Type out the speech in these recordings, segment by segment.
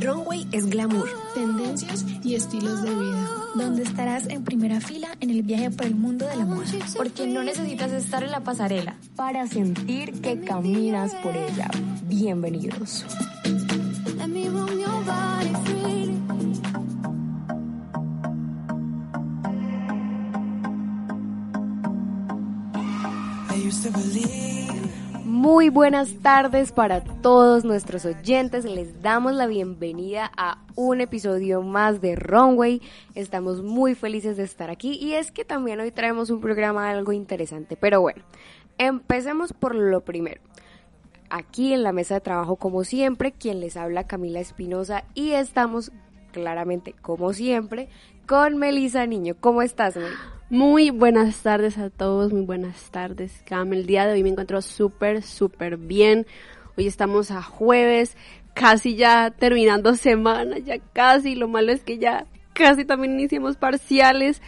Runway es glamour, tendencias y estilos de vida, donde estarás en primera fila en el viaje por el mundo de la moda, porque no necesitas estar en la pasarela para sentir que caminas por ella. Bienvenidos. Muy buenas tardes para todos nuestros oyentes, les damos la bienvenida a un episodio más de Runway. Estamos muy felices de estar aquí y es que también hoy traemos un programa algo interesante, pero bueno, empecemos por lo primero. Aquí en la mesa de trabajo, como siempre, quien les habla, Camila Espinosa, y estamos claramente, como siempre, con Melisa Niño. ¿Cómo estás, Mel? Muy buenas tardes a todos, muy buenas tardes, Cam. El día de hoy me encuentro súper bien. Hoy estamos a jueves, casi ya terminando semana, ya casi. Lo malo es que ya casi también iniciamos parciales,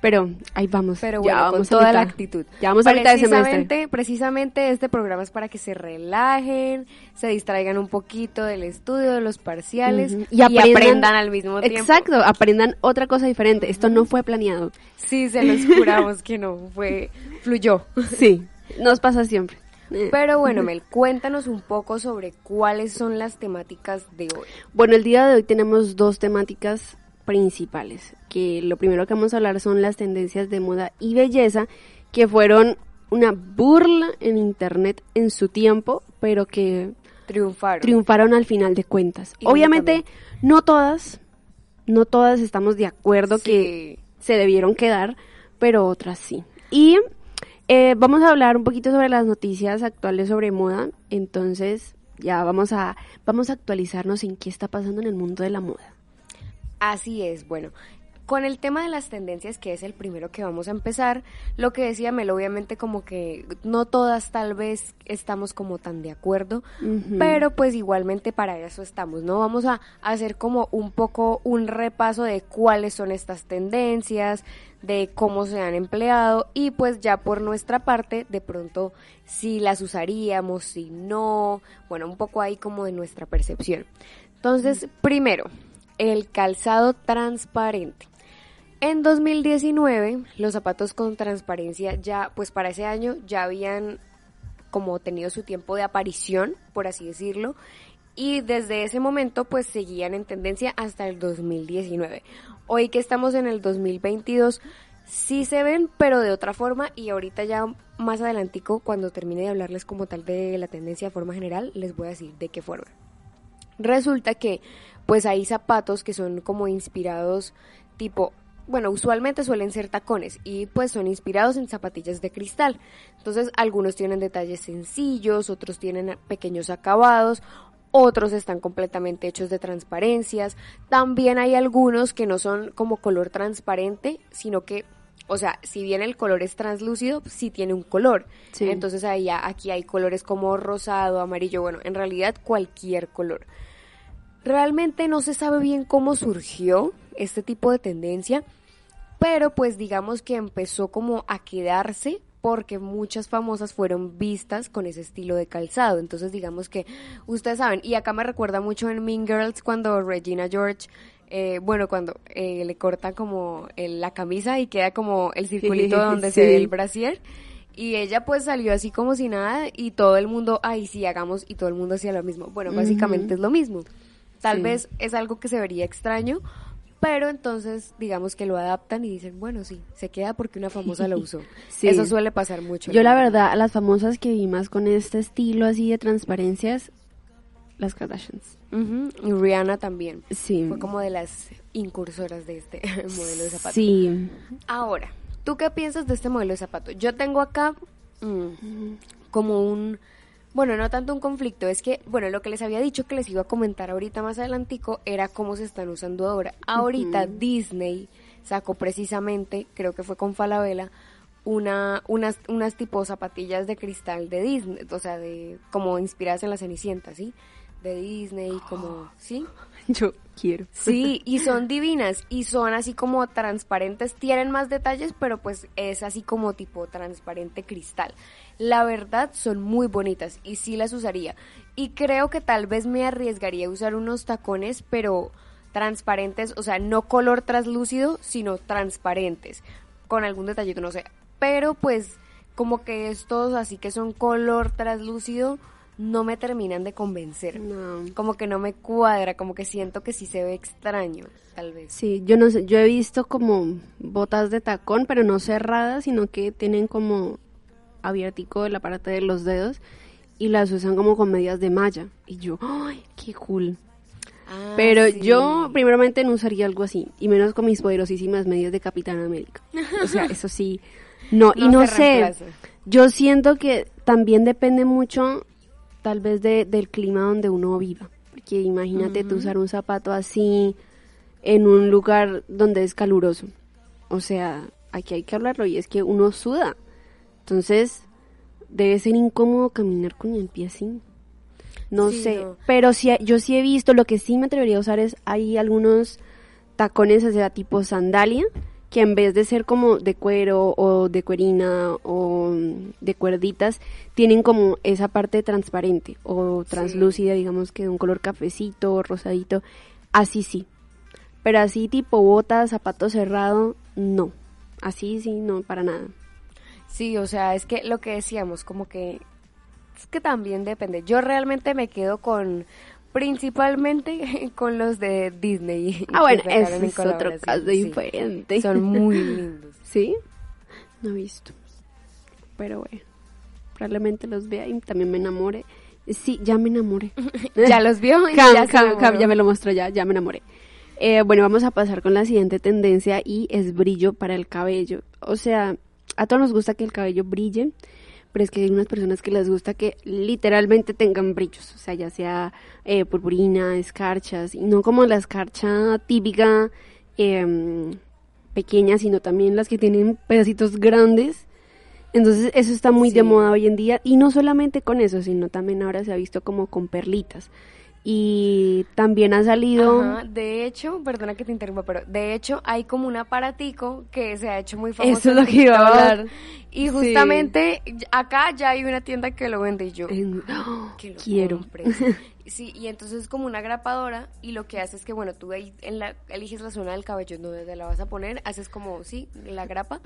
pero ahí vamos. Pero bueno, ya vamos con toda la actitud. Ya vamos a mitad de semestre. Precisamente este programa es para que se relajen, se distraigan un poquito del estudio, de los parciales, uh-huh, y aprendan al mismo tiempo. Exacto, aprendan otra cosa diferente. Esto no fue planeado. Sí, se los juramos que no, fluyó. Sí, nos pasa siempre. Pero bueno, Mel, cuéntanos un poco sobre cuáles son las temáticas de hoy. Bueno, el día de hoy tenemos dos temáticas principales, que lo primero que vamos a hablar son las tendencias de moda y belleza, que fueron una burla en internet en su tiempo, pero que triunfaron al final de cuentas. Y obviamente no todas estamos de acuerdo, sí, que se debieron quedar, pero otras sí. Y vamos a hablar un poquito sobre las noticias actuales sobre moda, entonces ya vamos a actualizarnos en qué está pasando en el mundo de la moda. Así es, bueno, con el tema de las tendencias, que es el primero que vamos a empezar, lo que decía Mel, obviamente como que no todas tal vez estamos como tan de acuerdo, uh-huh, pero pues igualmente para eso estamos, ¿no? Vamos a hacer como un poco un repaso de cuáles son estas tendencias, de cómo se han empleado y pues ya por nuestra parte de pronto si las usaríamos, si no, bueno, un poco ahí como de nuestra percepción. Entonces, primero, el calzado transparente. En 2019, los zapatos con transparencia ya, pues para ese año, ya habían como tenido su tiempo de aparición, por así decirlo, y desde ese momento pues seguían en tendencia hasta el 2019. Hoy que estamos en el 2022, sí se ven, pero de otra forma, y ahorita ya más adelantico, cuando termine de hablarles como tal de la tendencia de forma general, les voy a decir de qué forma. Resulta que pues hay zapatos que son como inspirados tipo, bueno, usualmente suelen ser tacones y pues son inspirados en zapatillas de cristal. Entonces algunos tienen detalles sencillos, otros tienen pequeños acabados, otros están completamente hechos de transparencias. También hay algunos que no son como color transparente, sino que, o sea, si bien el color es translúcido, sí tiene un color. Sí. Entonces aquí hay colores como rosado, amarillo, bueno, en realidad cualquier color. Realmente no se sabe bien cómo surgió este tipo de tendencia, pero pues digamos que empezó como a quedarse porque muchas famosas fueron vistas con ese estilo de calzado. Entonces digamos que, ustedes saben, y acá me recuerda mucho en Mean Girls cuando Regina George, cuando le cortan como la camisa y queda como el circulito donde sí se ve el brasier. Y ella pues salió así como si nada y todo el mundo, ay sí, hagamos, y todo el mundo hacía lo mismo. Bueno, básicamente es lo mismo. Tal vez es algo que se vería extraño, pero entonces digamos que lo adaptan y dicen, bueno, sí, se queda porque una famosa lo usó. Sí. Eso suele pasar mucho. Yo la verdad, a las famosas que vi más con este estilo así de transparencias, las Kardashians. Uh-huh. Y Rihanna también. Sí. Fue como de las incursoras de este modelo de zapato. Sí. Ahora, ¿tú qué piensas de este modelo de zapato? Yo tengo acá como un... Bueno, no tanto un conflicto, es que, bueno, lo que les había dicho que les iba a comentar ahorita más adelantico era cómo se están usando ahora. Ahorita uh-huh. Disney sacó precisamente, creo que fue con Falabella, unas tipo zapatillas de cristal de Disney, o sea, de como inspiradas en la Cenicienta, ¿sí? De Disney, como, ¿sí? Yo quiero. Sí, y son divinas, y son así como transparentes, tienen más detalles, pero pues es así como tipo transparente cristal. La verdad, son muy bonitas, y sí las usaría. Y creo que tal vez me arriesgaría a usar unos tacones, pero transparentes, o sea, no color traslúcido, sino transparentes, con algún detallito, no sé. Pero pues, como que estos así que son color traslúcido, no me terminan de convencer, no. Como que no me cuadra, como que siento que sí se ve extraño, tal vez. Sí, yo no sé, yo he visto como botas de tacón, pero no cerradas, sino que tienen como abiertico de la parte de los dedos y las usan como con medias de malla, y yo, ¡ay, qué cool! Ah, pero sí. Yo primeramente no usaría algo así, y menos con mis poderosísimas medias de Capitán América, o sea, eso sí, no, y no sé, reemplaza. Yo siento que también depende mucho tal vez del clima donde uno viva, porque imagínate uh-huh. tú usar un zapato así en un lugar donde es caluroso, o sea, aquí hay que hablarlo y es que uno suda, entonces debe ser incómodo caminar con el pie así, no sí, sé, no. Pero sí, yo sí he visto, lo que sí me atrevería a usar es, hay algunos tacones, o sea, tipo sandalia, que en vez de ser como de cuero o de cuerina o de cuerditas, tienen como esa parte transparente o translúcida, sí. Digamos que de un color cafecito, rosadito, así sí. Pero así tipo botas, zapato cerrado, no. Así sí, no, para nada. Sí, o sea, es que lo que decíamos, como que es que también depende. Yo realmente me quedo con... principalmente con los de Disney. Ah, bueno, ese es otro caso sí, diferente. Son muy lindos. ¿Sí? No he visto. Pero bueno, probablemente los vea y también me enamore. Sí, ya me enamoré. ¿Ya los vio? Cam, ya me lo mostró, ya me enamoré. Bueno, vamos a pasar con la siguiente tendencia y es brillo para el cabello. O sea, a todos nos gusta que el cabello brille, pero es que hay unas personas que les gusta que literalmente tengan brillos, o sea, ya sea purpurina, escarchas, y no como la escarcha típica pequeña, sino también las que tienen pedacitos grandes, entonces eso está muy sí. de moda hoy en día, y no solamente con eso, sino también ahora se ha visto como con perlitas, y también ha salido... Ajá, de hecho, perdona que te interrumpa, pero de hecho hay como un aparatico que se ha hecho muy famoso. Eso es lo que iba a hablar. Y justamente sí. acá ya hay una tienda que lo vende y yo que lo quiero. Sí, y entonces es como una grapadora y lo que hace es que, bueno, tú ahí eliges la zona del cabello donde te la vas a poner, haces como, sí, la grapa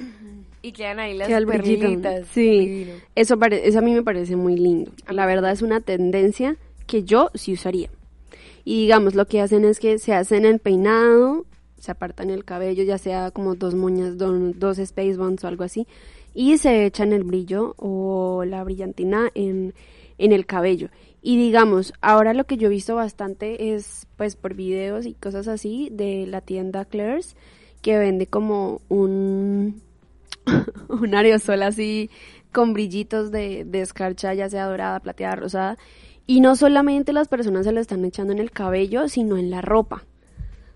y quedan ahí las perlitas. Sí, eso a mí me parece muy lindo. La verdad es una tendencia que yo sí usaría. Y digamos, lo que hacen es que se hacen el peinado, se apartan el cabello, ya sea como dos moñas, dos space buns o algo así, y se echan el brillo o la brillantina en el cabello. Y digamos, ahora lo que yo he visto bastante es, pues, por videos y cosas así, de la tienda Claire's, que vende como un aerosol así, con brillitos de escarcha, ya sea dorada, plateada, rosada. Y no solamente las personas se lo están echando en el cabello, sino en la ropa.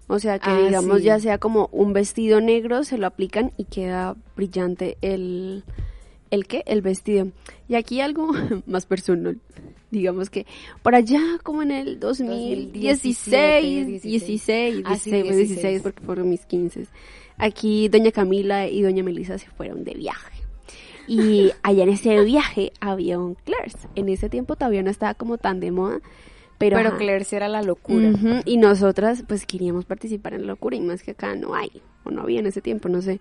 O sea que digamos sí. ya sea como un vestido negro, se lo aplican y queda brillante el vestido. Y aquí algo más personal, digamos que por allá como en el 2016, porque fueron mis 15. Aquí doña Camila y doña Melisa se fueron de viaje. Y allá en ese viaje había un Claire's. En ese tiempo todavía no estaba como tan de moda. Pero Claire's era la locura. Uh-huh. Y nosotras pues queríamos participar en la locura. Y más que acá no hay, o no había en ese tiempo, no sé.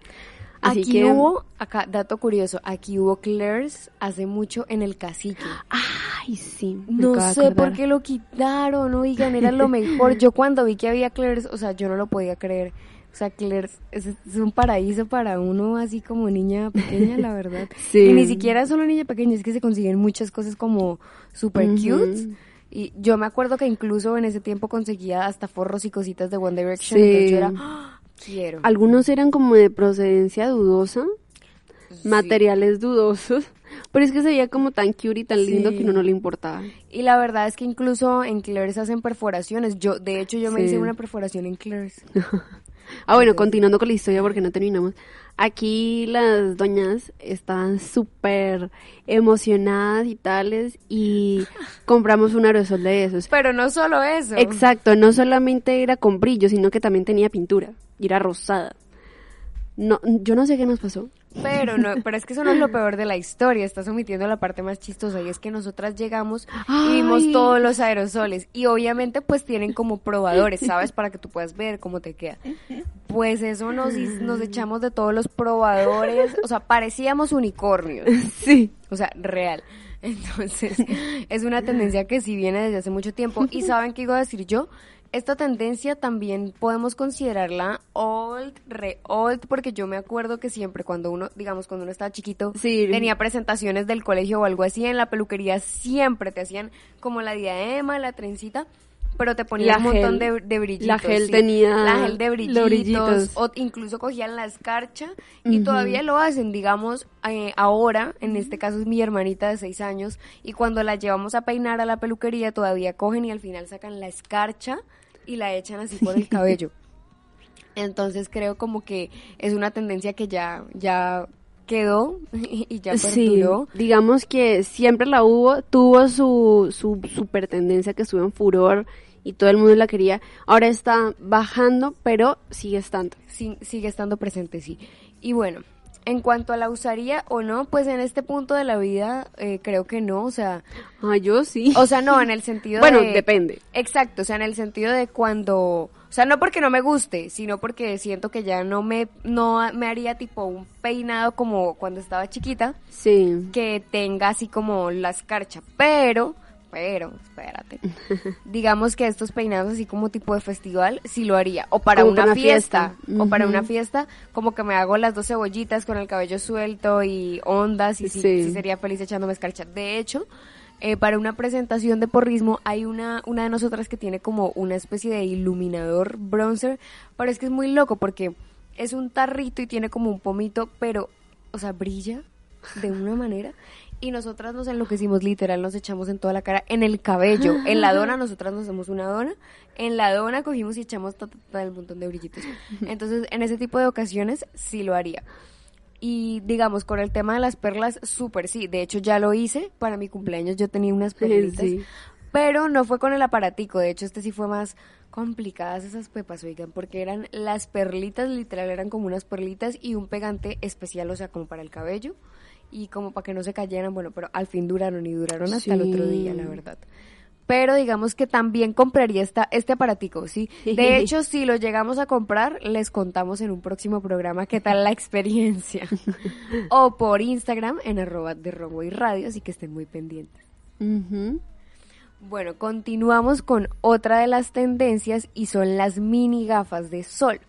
Así aquí que... hubo, acá, dato curioso, aquí hubo Claire's hace mucho en el Cacique. Ay, sí. No sé por qué lo quitaron, oigan, era lo mejor. Yo cuando vi que había Claire's, o sea, yo no lo podía creer. O sea, Claire's es un paraíso para uno así como niña pequeña, la verdad. Sí. Y ni siquiera solo niña pequeña, es que se consiguen muchas cosas como super uh-huh. cute Y yo me acuerdo que incluso en ese tiempo conseguía hasta forros y cositas de One Direction. Sí. Entonces yo era, ¡ah, quiero! Algunos eran como de procedencia dudosa, sí, materiales dudosos, pero es que se veía como tan cute y tan lindo, sí, que a uno no le importaba. Y la verdad es que incluso en Claire's hacen perforaciones. Yo, de hecho, yo me hice una perforación en Claire's. Ah, bueno, entonces, continuando con la historia porque no terminamos. Aquí las doñas estaban súper emocionadas y tales, y compramos un aerosol de esos. Pero no solo eso. Exacto, no solamente era con brillo, sino que también tenía pintura, y era rosada. No, yo no sé qué nos pasó. Pero no, pero es que eso no es lo peor de la historia, estás omitiendo la parte más chistosa, y es que nosotras llegamos y vimos todos los aerosoles, y obviamente pues tienen como probadores, ¿sabes? Para que tú puedas ver cómo te queda. Pues eso, nos echamos de todos los probadores, o sea, parecíamos unicornios. Sí. O sea, real. Entonces, es una tendencia que sí viene desde hace mucho tiempo. ¿Y saben qué iba a decir yo? Esta tendencia también podemos considerarla old, re old, porque yo me acuerdo que siempre cuando uno, digamos, cuando uno estaba chiquito, sí, tenía presentaciones del colegio o algo así, en la peluquería siempre te hacían como la diadema, la trencita, pero te ponían un montón de brillitos. La gel, sí, tenía la gel de brillitos, o incluso cogían la escarcha, y todavía lo hacen, digamos, ahora, en este caso es mi hermanita de 6 años, y cuando la llevamos a peinar a la peluquería todavía cogen y al final sacan la escarcha y la echan así por el cabello. Entonces creo como que es una tendencia que ya quedó y ya perduró. Sí, digamos que siempre la hubo, tuvo su super tendencia que estuvo en furor y todo el mundo la quería. Ahora está bajando, pero sigue estando. Sí, sigue estando presente, sí. Y bueno, en cuanto a la usaría o no, pues en este punto de la vida creo que no, o sea... Ah, yo sí. O sea, no, en el sentido bueno, depende. Exacto, o sea, en el sentido de cuando... O sea, no porque no me guste, sino porque siento que ya no me haría tipo un peinado como cuando estaba chiquita. Sí. Que tenga así como la escarcha, pero, espérate, digamos que estos peinados así como tipo de festival sí lo haría, o para una fiesta. O para una fiesta, como que me hago las 2 cebollitas con el cabello suelto y ondas, y sí sería feliz echándome escarcha. De hecho, para una presentación de porrismo hay una de nosotras que tiene como una especie de iluminador bronzer, pero es que es muy loco porque es un tarrito y tiene como un pomito, pero, o sea, brilla de una manera. Y nosotras nos enloquecimos, literal, nos echamos en toda la cara, en el cabello, en la dona, nosotras nos hacemos una dona, en la dona cogimos y echamos el montón de brillitos. Entonces, en ese tipo de ocasiones, sí lo haría. Y, digamos, con el tema de las perlas, súper sí, de hecho ya lo hice, para mi cumpleaños yo tenía unas perlitas, sí, pero no fue con el aparatico, de hecho este sí fue más complicadas esas pepas, oigan, porque eran las perlitas, literal, eran como unas perlitas y un pegante especial, o sea, como para el cabello, y como para que no se cayeran, bueno, pero al fin duraron hasta el otro día, la verdad. Pero digamos que también compraría este aparatico, ¿sí? De hecho, si lo llegamos a comprar, les contamos en un próximo programa qué tal la experiencia. O por Instagram, en @de Runway Radio, así que estén muy pendientes. Bueno, continuamos con otra de las tendencias y son las mini gafas de sol.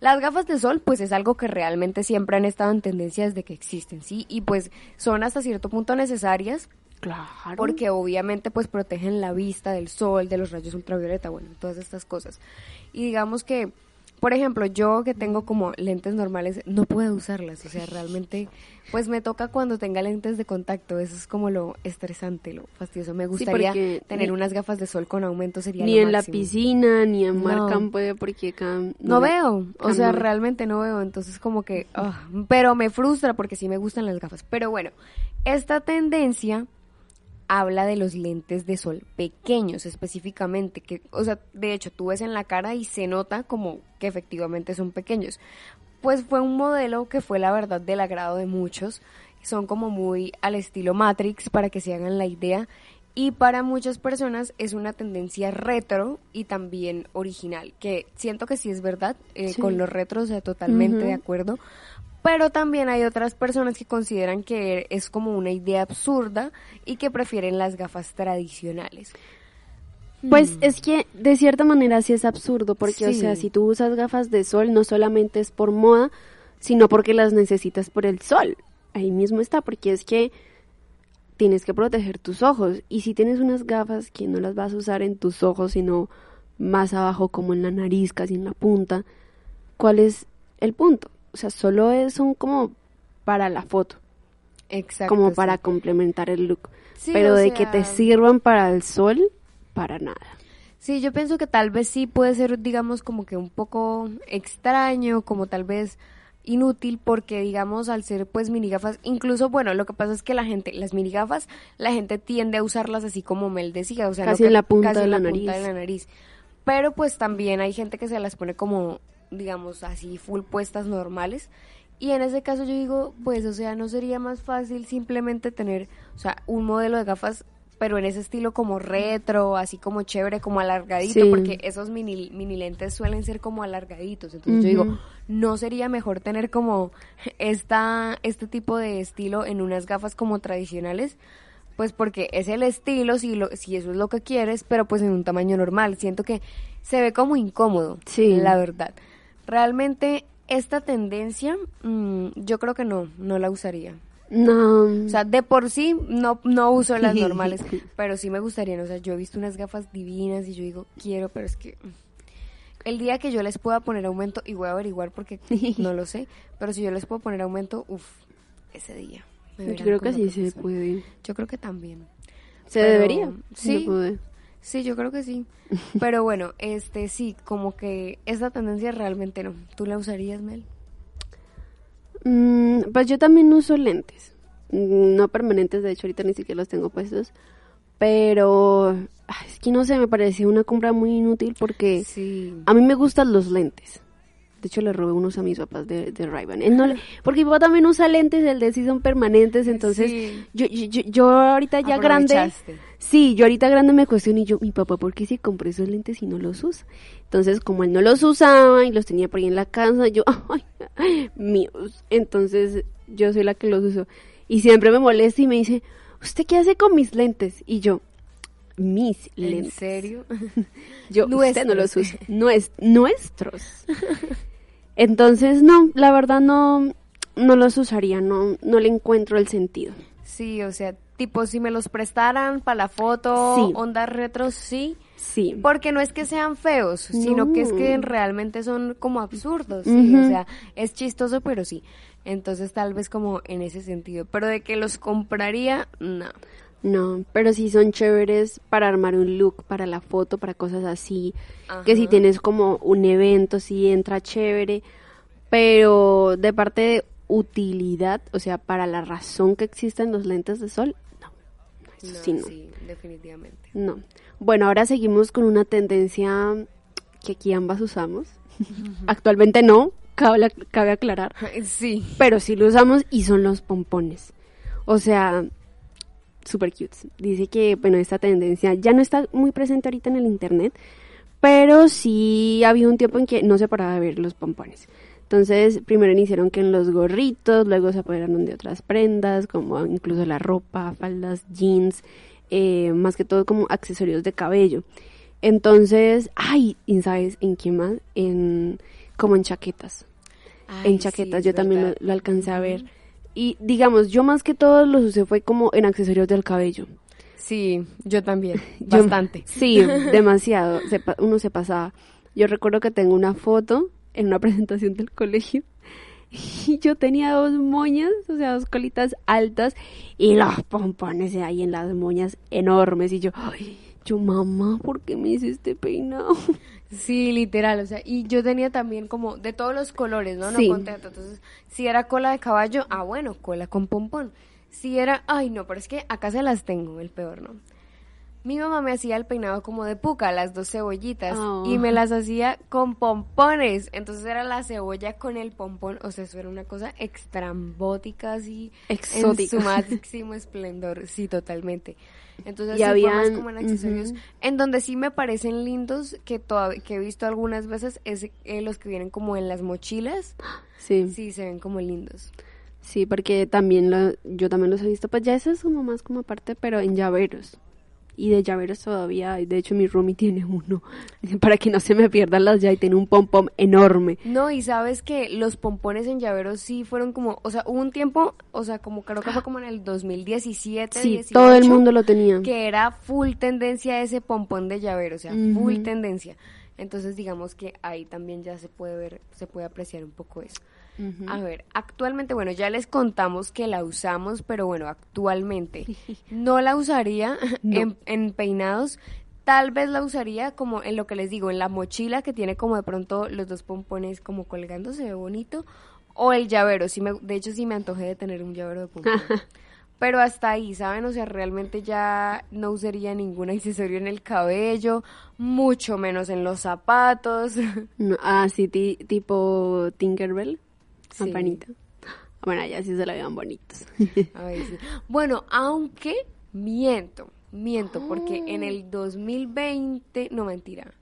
Las gafas de sol, pues es algo que realmente siempre han estado en tendencia desde que existen, ¿sí? Y pues son hasta cierto punto necesarias. Claro. Porque obviamente pues protegen la vista del sol, de los rayos ultravioleta, bueno, todas estas cosas. Y digamos que, por ejemplo, yo que tengo como lentes normales, no puedo usarlas, o sea, realmente pues me toca cuando tenga lentes de contacto, eso es como lo estresante, lo fastidioso. Me gustaría tener unas gafas de sol con aumento, sería lo máximo. Ni en la piscina, ni en Marcam puede, porque no veo, o sea, realmente no veo, entonces como que, pero me frustra porque sí me gustan las gafas. Pero bueno, esta tendencia habla de los lentes de sol pequeños específicamente, que, o sea, de hecho tú ves en la cara y se nota como que efectivamente son pequeños. Pues fue un modelo que fue la verdad del agrado de muchos, son como muy al estilo Matrix, para que se hagan la idea, y para muchas personas es una tendencia retro y también original, que siento que sí es verdad, sí, con los retros, o sea, totalmente de acuerdo. Pero también hay otras personas que consideran que es como una idea absurda y que prefieren las gafas tradicionales. Pues es que de cierta manera sí es absurdo, porque o sea, si tú usas gafas de sol no solamente es por moda, sino porque las necesitas por el sol. Ahí mismo está, porque es que tienes que proteger tus ojos. Y si tienes unas gafas que no las vas a usar en tus ojos, sino más abajo, como en la nariz, casi en la punta, ¿cuál es el punto? O sea, solo son como para la foto. Exacto. Como para complementar el look. Sí, pero de sea... que te sirvan para el sol, para nada. Sí, yo pienso que tal vez sí puede ser, digamos, como que un poco extraño, como tal vez inútil, porque digamos al ser pues minigafas, incluso bueno, lo que pasa es que las minigafas, la gente tiende a usarlas así como Mel decía, o sea, casi en la punta de la nariz. Pero pues también hay gente que se las pone como, digamos, así full puestas normales. Y en ese caso yo digo, pues, o sea, ¿no sería más fácil simplemente tener, o sea, un modelo de gafas, pero en ese estilo como retro, así como chévere, como alargadito? Sí. Porque esos mini lentes suelen ser como alargaditos. Entonces yo digo, ¿no sería mejor tener como este tipo de estilo en unas gafas como tradicionales? Pues porque es el estilo, si eso es lo que quieres, pero pues en un tamaño normal. Siento que se ve como incómodo, sí, la verdad. Realmente... esta tendencia, yo creo que no la usaría. No. O sea, de por sí no uso las normales, pero sí me gustaría. O sea, yo he visto unas gafas divinas y yo digo, quiero, pero es que el día que yo les pueda poner aumento, y voy a averiguar porque no lo sé, pero si yo les puedo poner aumento, ese día. Yo creo que sí se puede. Yo creo que también. ¿Debería? Sí. Sí, yo creo que sí. Pero bueno, sí, como que esta tendencia realmente no. ¿Tú la usarías, Mel? Pues yo también uso lentes. No permanentes, de hecho ahorita ni siquiera los tengo puestos. Pero es que no sé, me pareció una compra muy inútil porque sí, a mí me gustan los lentes. De hecho le robé unos a mis papás de Ray-Ban. Porque mi papá también usa lentes, el de sí son permanentes, entonces sí. yo ahorita ya grande. Sí, yo ahorita grande me cuestiono y yo, mi papá, ¿por qué se compró esos lentes y no los usa? Entonces, como él no los usaba y los tenía por ahí en la casa, yo, ay, míos. Entonces, yo soy la que los uso. Y siempre me molesta y me dice, ¿usted qué hace con mis lentes? Y yo, mis lentes. ¿En serio? Yo, usted no los usa. Nuestros. Entonces, no, la verdad no los usaría, no le encuentro el sentido. Sí, o sea, tipo si me los prestaran para la foto, sí, onda retro, sí. Porque no es que sean feos, sino que es que realmente son como absurdos, ¿sí? O sea, es chistoso, pero sí. Entonces, tal vez como en ese sentido, pero de que los compraría, no. No, pero sí son chéveres para armar un look, para la foto, para cosas así. Ajá. Que si tienes como un evento, sí entra chévere, pero de parte de utilidad, o sea, para la razón que existen los lentes de sol, no. Eso no, sí, no. Sí, definitivamente. No. Bueno, ahora seguimos con una tendencia que aquí ambas usamos. Actualmente no, cabe aclarar. Sí. Pero sí lo usamos y son los pompones. O sea... super cute. Dice que, bueno, esta tendencia ya no está muy presente ahorita en el internet, pero sí había un tiempo en que no se paraba de ver los pompones. Entonces, primero iniciaron que en los gorritos, luego se apoderaron de otras prendas, como incluso la ropa, faldas, jeans, más que todo como accesorios de cabello. Entonces, ¿y sabes en qué más? Como en chaquetas. En chaquetas, sí, yo también lo alcancé a ver. Y digamos, yo más que todo los usé fue como en accesorios del cabello. Sí, yo también, bastante. Sí, demasiado, uno se pasaba. Yo recuerdo que tengo una foto en una presentación del colegio y yo tenía dos moñas, o sea, dos colitas altas y los pompones ahí en las moñas enormes y yo, mamá, ¿por qué me hice este peinado? Sí, literal, o sea, y yo tenía también como de todos los colores, ¿no? Sí. No contento, entonces, si era cola de caballo, bueno, cola con pompón. Si era, no, pero es que acá se las tengo, el peor, ¿no? Mi mamá me hacía el peinado como de puca, las dos cebollitas, y me las hacía con pompones, entonces era la cebolla con el pompón, o sea, eso era una cosa extrambótica, así, exótica, en su máximo esplendor, sí, totalmente. Entonces, habían como en accesorios, en donde sí me parecen lindos, que he visto algunas veces, es los que vienen como en las mochilas, sí se ven como lindos. Sí, porque también yo también los he visto, pues ya eso es como más como aparte, pero en llaveros. y de llaveros todavía. De hecho, mi roomie tiene uno, para que no se me pierdan las llaves, y tiene un pompón enorme. No, y sabes que los pompones en llaveros sí fueron como, o sea, hubo un tiempo, o sea, como creo que fue como en el 2017, sí, 18, todo el mundo lo tenía, que era full tendencia ese pompón de llavero, o sea, full tendencia. Entonces digamos que ahí también ya se puede ver, se puede apreciar un poco eso. A ver, actualmente, bueno, ya les contamos que la usamos, pero bueno, actualmente no la usaría en peinados. Tal vez la usaría como en lo que les digo, en la mochila, que tiene como de pronto los dos pompones como colgando, se ve bonito. O el llavero, de hecho sí me antojé de tener un llavero de pompón. Pero hasta ahí, ¿saben? O sea, realmente ya no usaría ningún accesorio en el cabello, mucho menos en los zapatos. No, así tipo Tinkerbell, campanita. Sí. Bueno, ya sí se la vean bonitos. A ver, sí. Bueno, aunque miento, porque en el 2020, no mentira,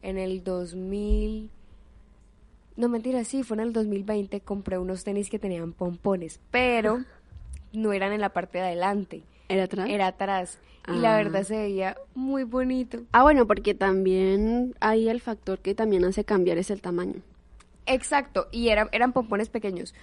fue en el 2020, compré unos tenis que tenían pompones, pero no eran en la parte de adelante. ¿Era atrás? Era atrás. Y la verdad se veía muy bonito. Ah, bueno, porque también ahí el factor que también hace cambiar es el tamaño. Exacto, y eran pompones pequeños.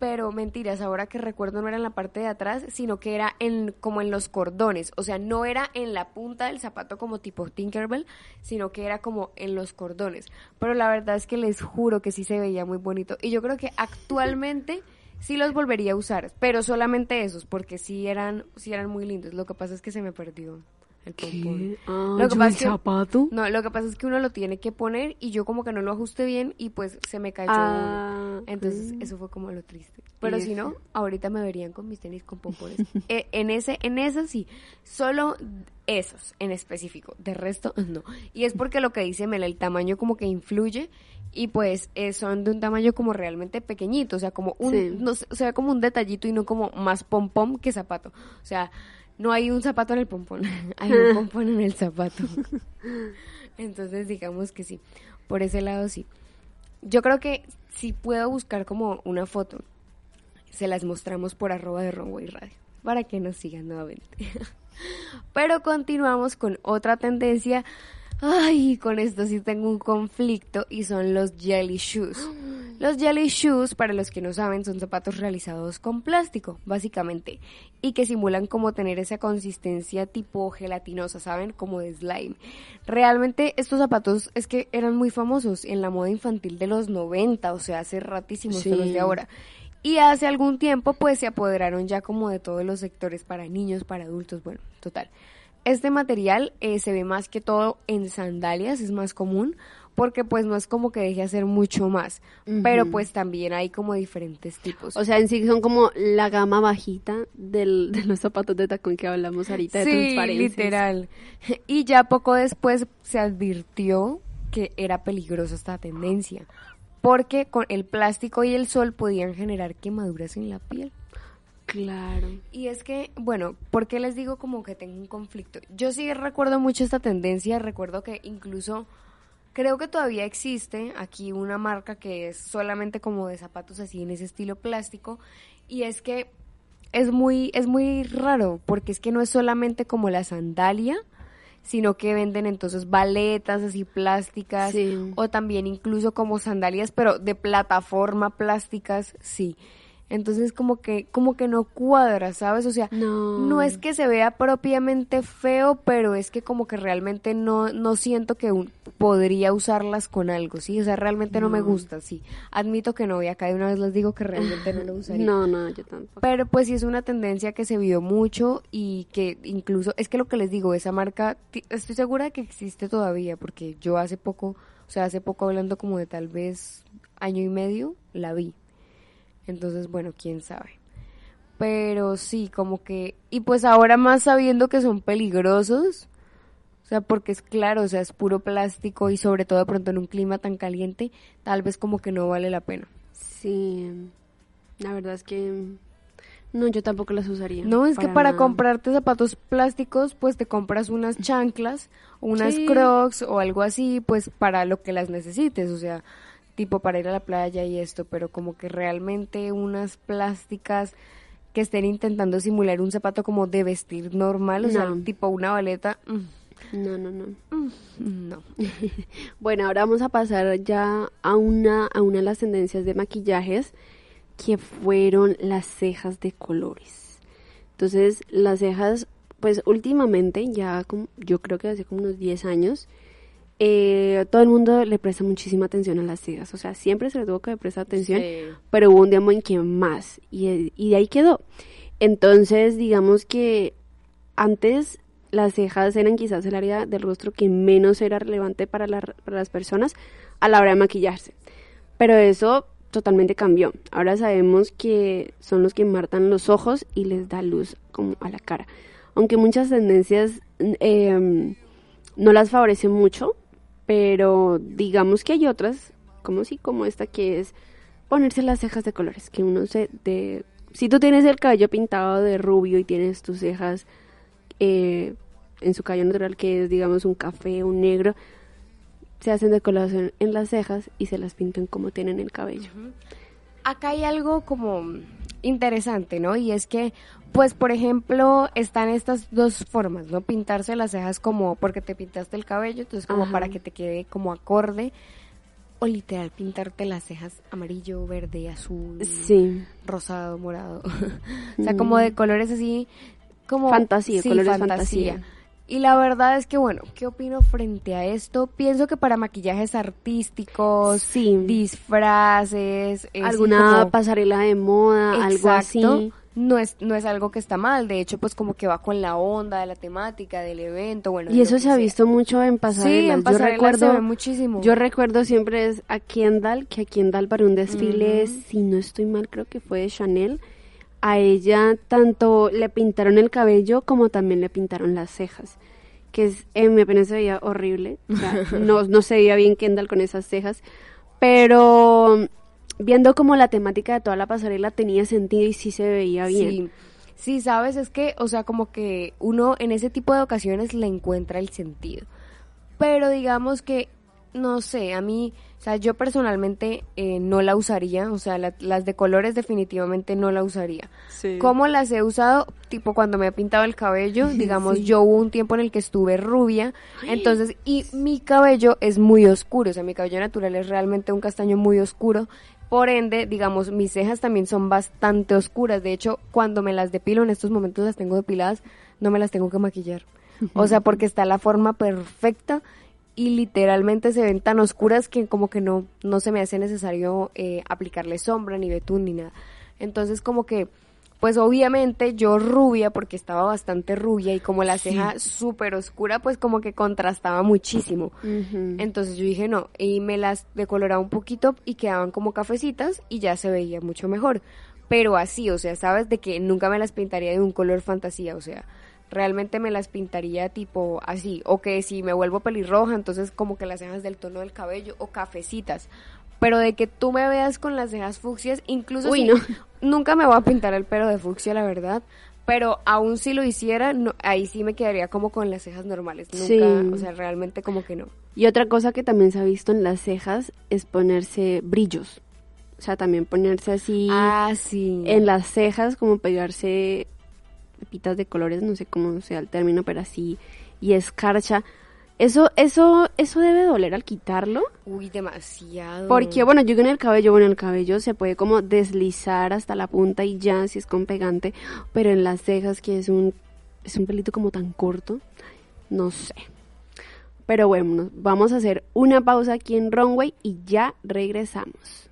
Pero mentiras, ahora que recuerdo, no era en la parte de atrás, sino que era como en los cordones. O sea, no era en la punta del zapato como tipo Tinkerbell, sino que era como en los cordones. Pero la verdad es que les juro que sí se veía muy bonito. Y yo creo que actualmente sí los volvería a usar, pero solamente esos, porque sí eran muy lindos. Lo que pasa es que se me perdió el pompón. Lo que pasa es que uno lo tiene que poner y yo como que no lo ajusté bien y pues se me cayó. Entonces eso fue como lo triste. Pero si no, ahorita me verían con mis tenis con pompones. En eso sí, solo esos en específico, de resto no. Y es porque lo que dice Mela, el tamaño como que influye. Y pues son de un tamaño como realmente pequeñito, o sea, como no, o sea, como un detallito y no como más pompón que zapato. O sea, no hay un zapato en el pompón, hay un pompón en el zapato. Entonces digamos que sí, por ese lado sí. Yo creo que si puedo buscar como una foto, se las mostramos por @de Runway Radio, para que nos sigan nuevamente. Pero continuamos con otra tendencia. Ay, con esto sí tengo un conflicto, y son los jelly shoes. Los jelly shoes, para los que no saben, son zapatos realizados con plástico, básicamente, y que simulan como tener esa consistencia tipo gelatinosa, ¿saben? Como de slime. Realmente estos zapatos es que eran muy famosos en la moda infantil de los 90, o sea, hace ratísimos de los de ahora. Y hace algún tiempo pues se apoderaron ya como de todos los sectores, para niños, para adultos, bueno, total. Este material se ve más que todo en sandalias, es más común, porque pues no es como que deje hacer mucho más, pero pues también hay como diferentes tipos. O sea, en sí son como la gama bajita de los zapatos de tacón que hablamos ahorita, de transparencias. Sí, literal. Y ya poco después se advirtió que era peligrosa esta tendencia, porque con el plástico y el sol podían generar quemaduras en la piel. Claro. Y es que, bueno, ¿por qué les digo como que tengo un conflicto? Yo sí recuerdo mucho esta tendencia, recuerdo que incluso creo que todavía existe aquí una marca que es solamente como de zapatos así en ese estilo plástico, y es que es muy raro, porque es que no es solamente como la sandalia, sino que venden entonces baletas así plásticas, o también incluso como sandalias, pero de plataforma plásticas, Entonces como que no cuadra, ¿sabes? O sea, no es que se vea propiamente feo, pero es que como que realmente no siento que podría usarlas con algo, ¿sí? O sea, realmente no me gusta, admito que no, y acá de una vez les digo que realmente no lo usaría. No, yo tampoco. Pero pues sí es una tendencia que se vio mucho, y que incluso, es que lo que les digo, esa marca, estoy segura de que existe todavía, porque yo hace poco hablando como de tal vez año y medio, la vi. Entonces, bueno, quién sabe. Pero sí, como que... Y pues ahora más sabiendo que son peligrosos, o sea, porque es claro, o sea, es puro plástico, y sobre todo de pronto en un clima tan caliente, tal vez como que no vale la pena. Sí, la verdad es que... No, yo tampoco las usaría. No, es que para nada. Comprarte zapatos plásticos, pues te compras unas chanclas, unas Crocs o algo así, pues para lo que las necesites, o sea... tipo para ir a la playa y esto, pero como que realmente unas plásticas que estén intentando simular un zapato como de vestir normal, o sea, tipo una baleta. No. Bueno, ahora vamos a pasar ya a una de las tendencias de maquillajes, que fueron las cejas de colores. Entonces, las cejas, pues últimamente, ya como, yo creo que hace como unos 10 años, todo el mundo le presta muchísima atención a las cejas. O sea, siempre se le tuvo que prestar atención, pero hubo un día en que más, y de ahí quedó. Entonces, digamos que antes las cejas eran quizás el área del rostro que menos era relevante para las personas a la hora de maquillarse. Pero eso totalmente cambió. Ahora sabemos que son los que marcan los ojos y les da luz como a la cara. Aunque muchas tendencias no las favorecen mucho, pero digamos que hay otras, como esta, que es ponerse las cejas de colores, que uno si tú tienes el cabello pintado de rubio y tienes tus cejas en su cabello natural, que es digamos un café, un negro, se hacen decoloración en las cejas y se las pintan como tienen el cabello. Acá hay algo como interesante, ¿no? Y es que, pues, por ejemplo, están estas dos formas, ¿no? Pintarse las cejas como porque te pintaste el cabello, entonces como para que te quede como acorde, o literal pintarte las cejas amarillo, verde, azul, rosado, morado. O sea, como de colores así, como fantasía, sí, colores fantasía. Y la verdad es que, bueno, ¿qué opino frente a esto? Pienso que para maquillajes artísticos, disfraces, alguna pasarela de moda, algo así, no es algo que está mal. De hecho, pues como que va con la onda de la temática del evento, bueno. Y eso se ha visto mucho en pasarelas. Sí, en pasarelas se ve muchísimo. Yo recuerdo siempre es a Kendall, para un desfile, si no estoy mal, creo que fue de Chanel. A ella tanto le pintaron el cabello como también le pintaron las cejas, que es, en mi opinión se veía horrible, o sea, no se veía bien Kendall con esas cejas, pero viendo como la temática de toda la pasarela tenía sentido y sí se veía bien. Sí, sabes, es que, o sea, como que uno en ese tipo de ocasiones le encuentra el sentido, pero digamos que, no sé, a mí, o sea, yo personalmente no la usaría, o sea, las de colores definitivamente no la usaría. Sí. ¿Cómo las he usado? Tipo cuando me he pintado el cabello, digamos, yo hubo un tiempo en el que estuve rubia, entonces, y mi cabello es muy oscuro, o sea, mi cabello natural es realmente un castaño muy oscuro, por ende, digamos, mis cejas también son bastante oscuras, de hecho, cuando me las depilo, en estos momentos las tengo depiladas, no me las tengo que maquillar, o sea, porque está la forma perfecta. Y literalmente se ven tan oscuras que como que no se me hace necesario aplicarle sombra, ni betún, ni nada. Entonces como que, pues obviamente yo rubia, porque estaba bastante rubia, y como la ceja súper oscura, pues como que contrastaba muchísimo. Entonces yo dije no, y me las decoloraba un poquito y quedaban como cafecitas y ya se veía mucho mejor. Pero así, o sea, sabes, de que nunca me las pintaría de un color fantasía, o sea, realmente me las pintaría tipo así, o que si me vuelvo pelirroja, entonces como que las cejas del tono del cabello o cafecitas, pero de que tú me veas con las cejas fucsias, incluso nunca me voy a pintar el pelo de fucsia, la verdad, pero aún si lo hiciera, ahí sí me quedaría como con las cejas normales, nunca, o sea, realmente como que no. Y otra cosa que también se ha visto en las cejas es ponerse brillos, o sea, también ponerse así en las cejas, como pegarse pepitas de colores, no sé cómo sea el término, pero así, y escarcha. Eso debe doler al quitarlo. Uy, demasiado. Porque, bueno, yo en el cabello, se puede como deslizar hasta la punta y ya, si es con pegante, pero en las cejas, que es un pelito como tan corto, no sé. Pero bueno, vamos a hacer una pausa aquí en Runway y ya regresamos.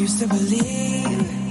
Used to believe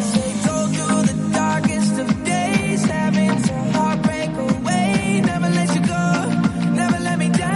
Say go through the darkest of days, having to heartbreak away, never let you go, never let me down.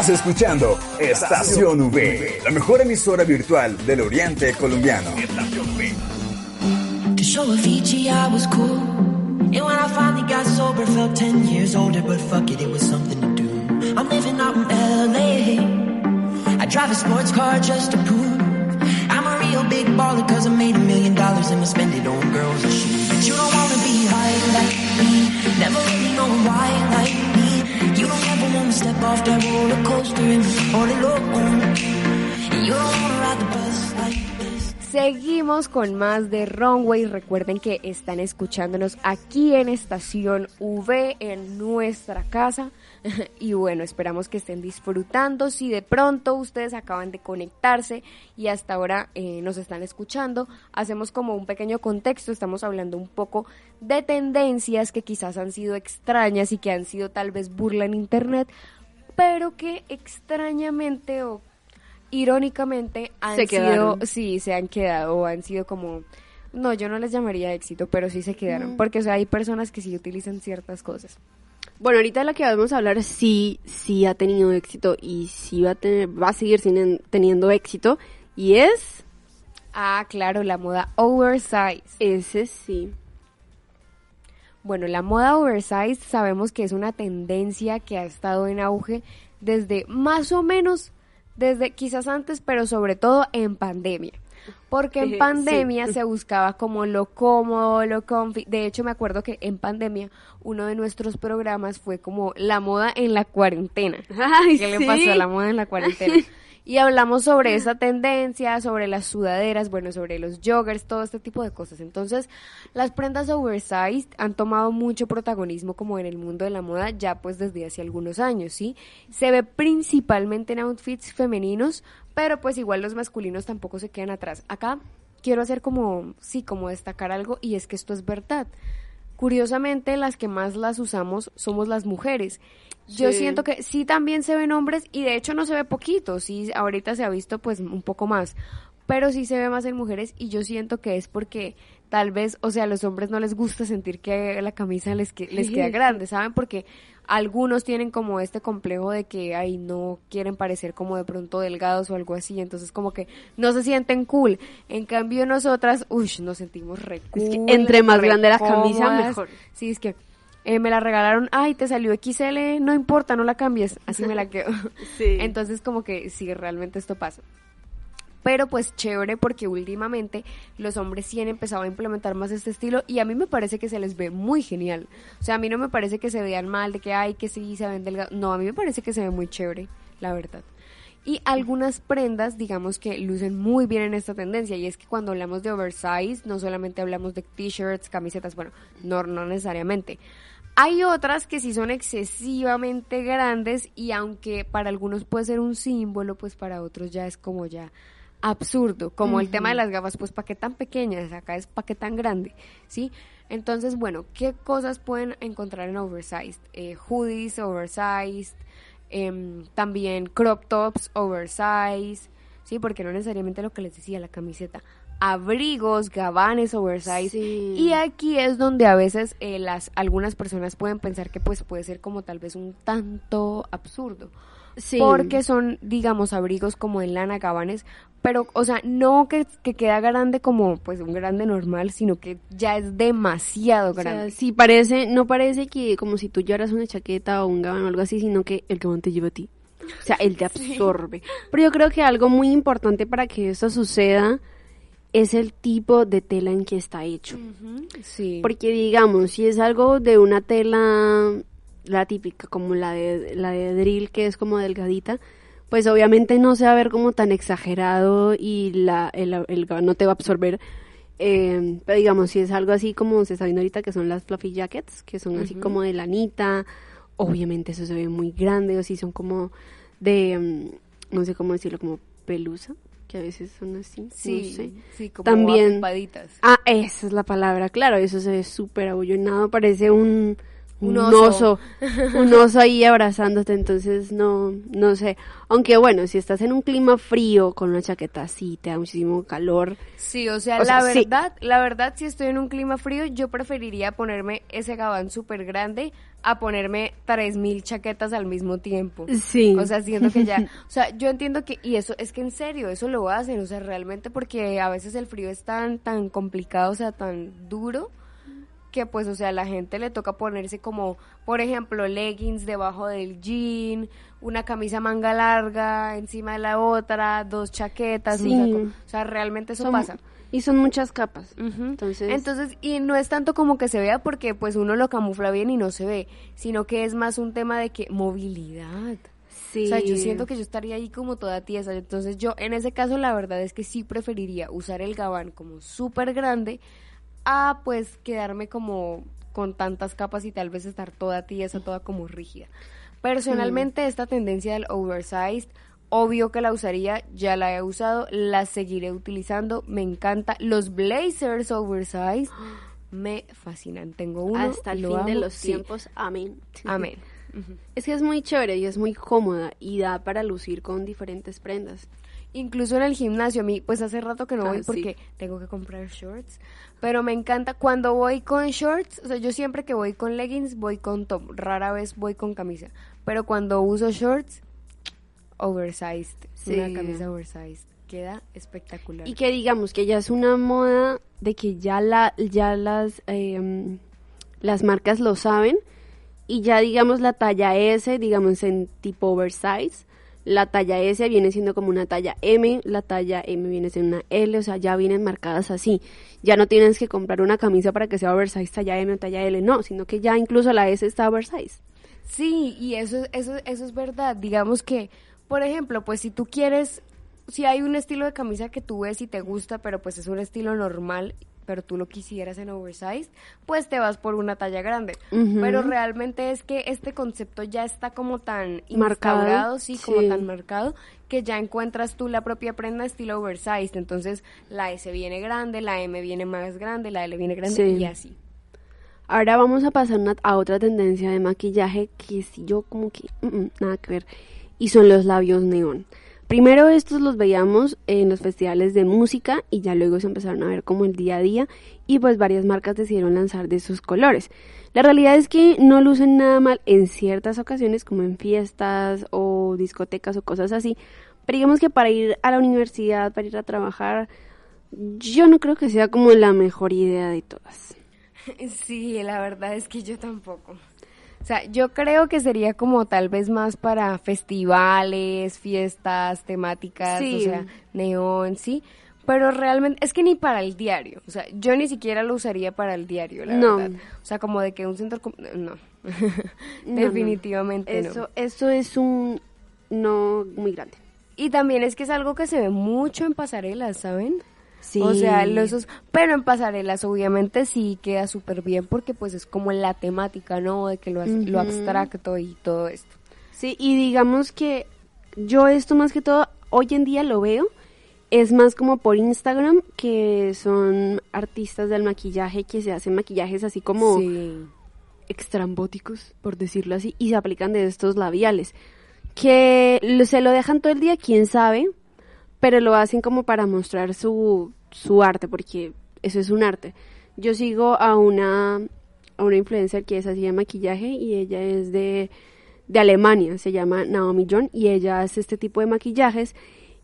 Estás escuchando Estación V, la mejor emisora virtual del oriente colombiano. Estación V. To show a Fiji I was cool, and when I finally got sober felt 10 years older, but fuck it, it was something to do. I'm living out in LA, I drive a sports car just to prove I'm a real big baller, cause I made $1 million and I spend it on girls and shoes. But you don't wanna be high like me, never really know why like me. You don't ever wanna step off that roller coaster and be all alone. And you don't wanna ride the bus like this. Seguimos con más de Runway. Recuerden que están escuchándonos aquí en Estación V, en nuestra casa. Y bueno, esperamos que estén disfrutando. Si de pronto ustedes acaban de conectarse y hasta ahora nos están escuchando, hacemos como un pequeño contexto. Estamos hablando un poco de tendencias que quizás han sido extrañas y que han sido tal vez burla en internet, pero que extrañamente o irónicamente han sido como... No, yo no les llamaría éxito, pero sí se quedaron, porque o sea, hay personas que sí utilizan ciertas cosas. Bueno, ahorita la que vamos a hablar sí ha tenido éxito y sí va a seguir teniendo éxito, y es... Ah, claro, la moda oversize. Ese sí. Bueno, la moda oversize sabemos que es una tendencia que ha estado en auge desde más o menos, desde quizás antes, pero sobre todo en pandemia. Porque en pandemia se buscaba como lo cómodo, lo comfy. De hecho, me acuerdo que en pandemia uno de nuestros programas fue como la moda en la cuarentena. Ay, ¿qué le pasó a la moda en la cuarentena? Y hablamos sobre esa tendencia, sobre las sudaderas, bueno, sobre los joggers, todo este tipo de cosas. Entonces, las prendas oversized han tomado mucho protagonismo como en el mundo de la moda ya pues desde hace algunos años, ¿sí? Se ve principalmente en outfits femeninos, pero pues igual los masculinos tampoco se quedan atrás. Acá quiero hacer como, sí, como destacar algo, y es que esto es verdad. Curiosamente, las que más las usamos somos las mujeres. Yo siento que sí también se ven hombres, y de hecho no se ve poquito, sí, ahorita se ha visto pues un poco más, pero sí se ve más en mujeres, y yo siento que es porque tal vez, o sea, a los hombres no les gusta sentir que la camisa les queda grande, ¿saben? Porque algunos tienen como este complejo de que, ay, no quieren parecer como de pronto delgados o algo así, entonces como que no se sienten cool. En cambio nosotras, nos sentimos re cool. Es que entre más grande la camisa, mejor. Sí, es que... me la regalaron, ay, te salió XL, no importa, no la cambies, así me la quedo. Sí. Entonces como que sí, realmente esto pasa. Pero pues chévere, porque últimamente los hombres sí han empezado a implementar más este estilo, y a mí me parece que se les ve muy genial. O sea, a mí no me parece que se vean mal, de que ay, que sí, se ven delgados. No, a mí me parece que se ve muy chévere, la verdad. Y algunas prendas, digamos, que lucen muy bien en esta tendencia, y es que cuando hablamos de oversize, no solamente hablamos de t-shirts, camisetas, bueno, no necesariamente. Hay otras que sí son excesivamente grandes, y aunque para algunos puede ser un símbolo, pues para otros ya es como ya absurdo, como el tema de las gafas, pues ¿para qué tan pequeñas? Acá es ¿para qué tan grande? ¿Sí? Entonces, bueno, ¿qué cosas pueden encontrar en oversized? Hoodies, oversized... también crop tops, oversize, sí, porque no necesariamente lo que les decía, la camiseta, abrigos, gabanes, oversize, sí. Y aquí es donde a veces algunas personas pueden pensar que pues puede ser como tal vez un tanto absurdo, sí. Porque son, digamos, abrigos como de lana, gabanes, pero, o sea, no que queda grande como pues un grande normal, sino que ya es demasiado grande. O sea, sí parece, no parece que como si tú llevaras una chaqueta o un gabán o algo así, sino que el gabán te lleva a ti. O sea, él te absorbe. Sí. Pero yo creo que algo muy importante para que esto suceda es el tipo de tela en que está hecho. Uh-huh. Sí. Porque digamos, si es algo de una tela, la típica, como la de drill, que es como delgadita, pues obviamente no se va a ver como tan exagerado y el no te va a absorber, pero digamos, si es algo así como se está viendo ahorita, que son las fluffy jackets, que son así como de lanita, obviamente eso se ve muy grande, o si son como de, no sé cómo decirlo, como pelusa, que a veces son así, sí, no sé. Sí, como también, apupaditas. Ah, esa es la palabra, claro, eso se ve súper abollonado, parece un un oso ahí abrazándote, entonces no sé, aunque bueno, si estás en un clima frío con una chaqueta así te da muchísimo calor. Sí, la verdad si estoy en un clima frío yo preferiría ponerme ese gabán súper grande a ponerme 3.000 chaquetas al mismo tiempo. Sí. O sea, siento que ya, o sea, yo entiendo que, y eso, es que en serio, eso lo hacen, o sea, realmente porque a veces el frío es tan complicado, o sea, tan duro, que pues, o sea, a la gente le toca ponerse como, por ejemplo, leggings debajo del jean, una camisa manga larga encima de la otra, 2 chaquetas, sí. o sea, realmente eso pasa. Y son muchas capas, uh-huh. Entonces, y no es tanto como que se vea porque pues uno lo camufla bien y no se ve, sino que es más un tema de que movilidad. Sí. O sea, yo siento que yo estaría ahí como toda tiesa, entonces yo en ese caso la verdad es que sí preferiría usar el gabán como súper grande a pues quedarme como con tantas capas y tal vez estar toda tiesa, toda como rígida. Personalmente esta tendencia del oversized, obvio que la usaría, ya la he usado, la seguiré utilizando, me encanta. Los blazers oversized me fascinan, tengo uno. Hasta el fin de los tiempos, amén. Amén. Uh-huh. Es que es muy chévere y es muy cómoda y da para lucir con diferentes prendas. Incluso en el gimnasio, a mí, pues hace rato que no voy porque tengo que comprar shorts, pero me encanta cuando voy con shorts, o sea, yo siempre que voy con leggings voy con top, rara vez voy con camisa, pero cuando uso shorts, oversized, sí. Una camisa oversized, queda espectacular. Y que digamos que ya es una moda de que ya las marcas lo saben y ya digamos la talla S, digamos en tipo oversized, la talla S viene siendo como una talla M, la talla M viene siendo una L, o sea, ya vienen marcadas así. Ya no tienes que comprar una camisa para que sea oversized, talla M o talla L, no, sino que ya incluso la S está oversized. Sí, y eso es verdad. Digamos que, por ejemplo, pues si tú quieres, si hay un estilo de camisa que tú ves y te gusta, pero pues es un estilo normal, pero tú lo quisieras en oversized, pues te vas por una talla grande. Uh-huh. Pero realmente es que este concepto ya está como tan instaurado, sí, como tan marcado, que ya encuentras tú la propia prenda estilo oversized. Entonces, la S viene grande, la M viene más grande, la L viene grande y así. Ahora vamos a pasar a otra tendencia de maquillaje que sí yo como que nada que ver, y son los labios neón. Primero estos los veíamos en los festivales de música y ya luego se empezaron a ver como el día a día y pues varias marcas decidieron lanzar de sus colores. La realidad es que no lucen nada mal en ciertas ocasiones como en fiestas o discotecas o cosas así, pero digamos que para ir a la universidad, para ir a trabajar, yo no creo que sea como la mejor idea de todas. Sí, la verdad es que yo tampoco. O sea, yo creo que sería como tal vez más para festivales, fiestas, temáticas, o sea, neón, sí. Pero realmente, es que ni para el diario, o sea, yo ni siquiera lo usaría para el diario, la verdad. O sea, como de que un centro... No, definitivamente no. Eso es un no muy grande. Y también es que es algo que se ve mucho en pasarelas, ¿saben? Sí. O sea, pero en pasarelas obviamente sí queda súper bien porque pues es como la temática, ¿no? De que lo abstracto y todo esto. Sí, y digamos que yo esto más que todo hoy en día lo veo, es más como por Instagram, que son artistas del maquillaje que se hacen maquillajes así como extrambóticos, por decirlo así, y se aplican de estos labiales, que se lo dejan todo el día, quién sabe, pero lo hacen como para mostrar su arte, porque eso es un arte. Yo sigo a una influencer que es así de maquillaje y ella es de Alemania, se llama Naomi John, y ella hace este tipo de maquillajes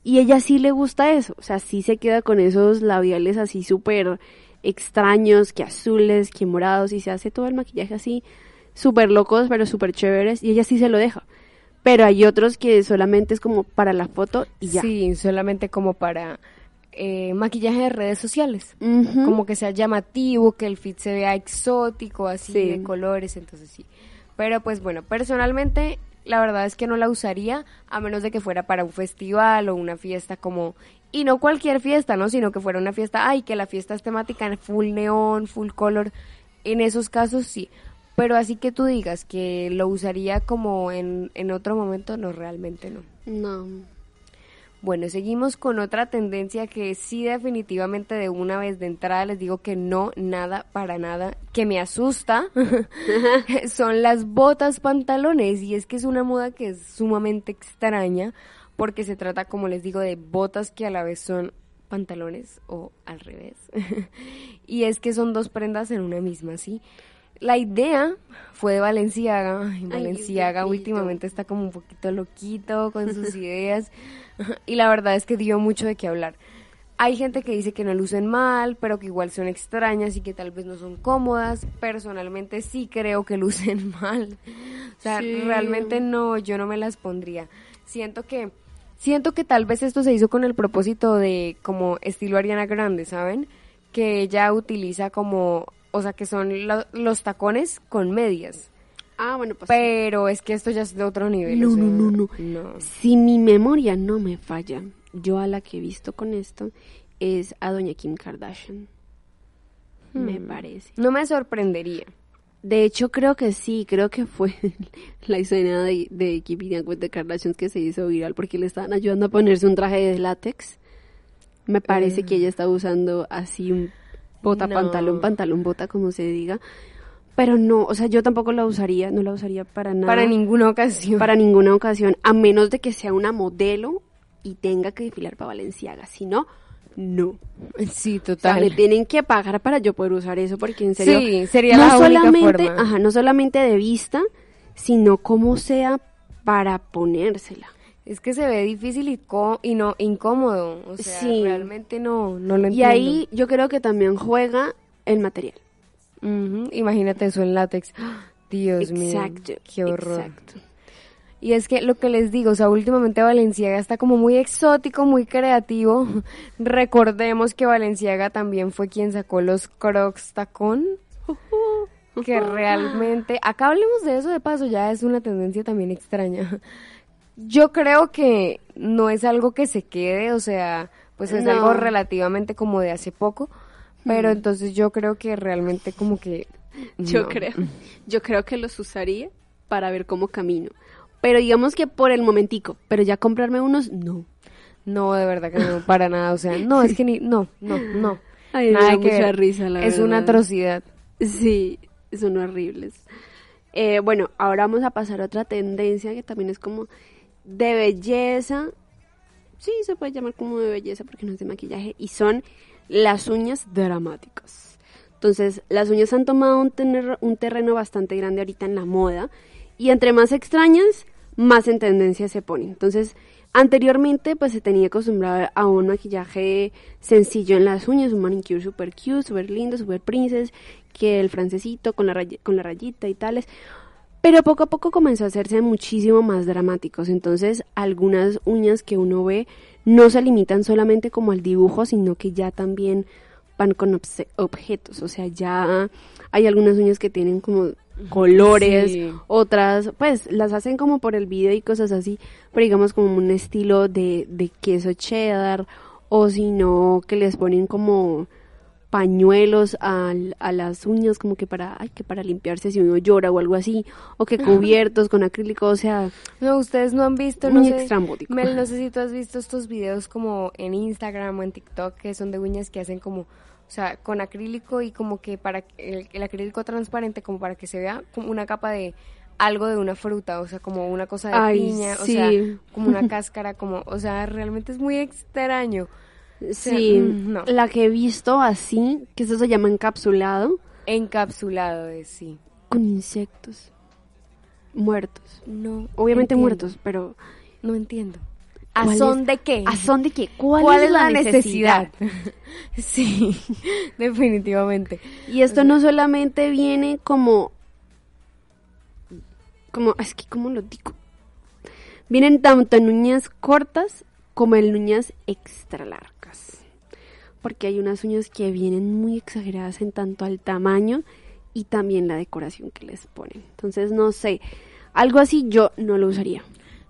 y ella sí le gusta eso, o sea, sí se queda con esos labiales así súper extraños, que azules, que morados, y se hace todo el maquillaje así súper locos, pero súper chéveres, y ella sí se lo deja. Pero hay otros que solamente es como para la foto y ya. Sí, solamente como para maquillaje de redes sociales. Uh-huh. Como que sea llamativo, que el fit se vea exótico, así de colores, entonces sí. Pero pues bueno, personalmente la verdad es que no la usaría a menos de que fuera para un festival o una fiesta como... Y no cualquier fiesta, ¿no? Sino que fuera una fiesta, que la fiesta es temática, full neón, full color. En esos casos sí. Pero así que tú digas que lo usaría como en otro momento, no, realmente no. No. Bueno, seguimos con otra tendencia que sí, definitivamente, de una vez de entrada les digo que no, nada, para nada, que me asusta, son las botas pantalones, y es que es una moda que es sumamente extraña, porque se trata, como les digo, de botas que a la vez son pantalones, o al revés, y es que son dos prendas en una misma, ¿sí? La idea fue de Balenciaga. Balenciaga últimamente está como un poquito loquito con sus ideas, y la verdad es que dio mucho de qué hablar. Hay gente que dice que no lucen mal, pero que igual son extrañas y que tal vez no son cómodas. Personalmente sí creo que lucen mal, o sea, sí, realmente no, yo no me las pondría. Siento que tal vez esto se hizo con el propósito de como estilo Ariana Grande, ¿saben? Que ella utiliza como... O sea, que son los tacones con medias. Ah, bueno, pues. Pero es que esto ya es de otro nivel. No, o sea, no. Si mi memoria no me falla, yo a la que he visto con esto es a doña Kim Kardashian. Me parece. No me sorprendería. De hecho, creo que sí, creo que fue la escena de Keeping Up with the Kardashians que se hizo viral porque le estaban ayudando a ponerse un traje de látex. Me parece que ella estaba usando así un... Bota, no. pantalón, bota, como se diga. Pero no, o sea, yo tampoco la usaría, no la usaría para nada. Para ninguna ocasión, a menos de que sea una modelo y tenga que desfilar para Balenciaga. Si no, no. Sí, total. O sea, me tienen que pagar para yo poder usar eso, porque en serio... Sí, sería no la única forma. Ajá, no solamente de vista, sino como sea para ponérsela. Es que se ve difícil y no incómodo, o sea, sí, realmente no lo entiendo. Y ahí yo creo que también juega el material. Uh-huh. Imagínate eso en látex. Dios mío, qué horror. Exacto. Y es que lo que les digo, o sea, últimamente Balenciaga está como muy exótico, muy creativo. Recordemos que Balenciaga también fue quien sacó los Crocs tacón. Que realmente, acá hablemos de eso de paso, ya es una tendencia también extraña. Yo creo que no es algo que se quede, o sea, pues es algo relativamente como de hace poco, pero entonces yo creo que realmente como que... Yo creo que los usaría para ver cómo camino, pero digamos que por el momentico, pero ya comprarme unos, no. No, de verdad que no, para nada, o sea, no, es que ni... No. Ay, nada, me da mucha risa, la verdad. Es una atrocidad. Sí, son horribles. Bueno, ahora vamos a pasar a otra tendencia que también es como... de belleza, sí, se puede llamar como de belleza porque no es de maquillaje, y son las uñas dramáticas. Entonces, las uñas han tomado un terreno bastante grande ahorita en la moda, y entre más extrañas, más en tendencia se ponen. Entonces, anteriormente pues se tenía acostumbrado a un maquillaje sencillo en las uñas, un manicure super cute, super lindo, super princess, que el francesito con la rayita y tales... Pero poco a poco comenzó a hacerse muchísimo más dramáticos, entonces algunas uñas que uno ve no se limitan solamente como al dibujo, sino que ya también van con objetos, o sea, ya hay algunas uñas que tienen como colores, sí, otras pues las hacen como por el video y cosas así, pero digamos como un estilo de queso cheddar, o si no que les ponen como... pañuelos a las uñas como que para limpiarse si uno llora o algo así, o que cubiertos con acrílico, o sea... No, ustedes no han visto, no sé, Mel, no sé si tú has visto estos videos como en Instagram o en TikTok que son de uñas que hacen como, o sea, con acrílico y como que para el acrílico transparente como para que se vea como una capa de algo de una fruta, o sea, como una cosa de piña, sí, o sea, como una cáscara, como, o sea, realmente es muy extraño. Sí, no. La que he visto así, que eso se llama encapsulado. Encapsulado, sí. Con insectos muertos. No. Obviamente entiendo. Muertos, pero no entiendo. ¿A son de qué? ¿A son de qué? ¿Cuál es la necesidad? Sí, definitivamente. Y esto no solamente viene como es que ¿cómo lo digo? Vienen tanto en uñas cortas como en uñas extra largas, porque hay unas uñas que vienen muy exageradas en tanto al tamaño y también la decoración que les ponen. Entonces, no sé, algo así yo no lo usaría.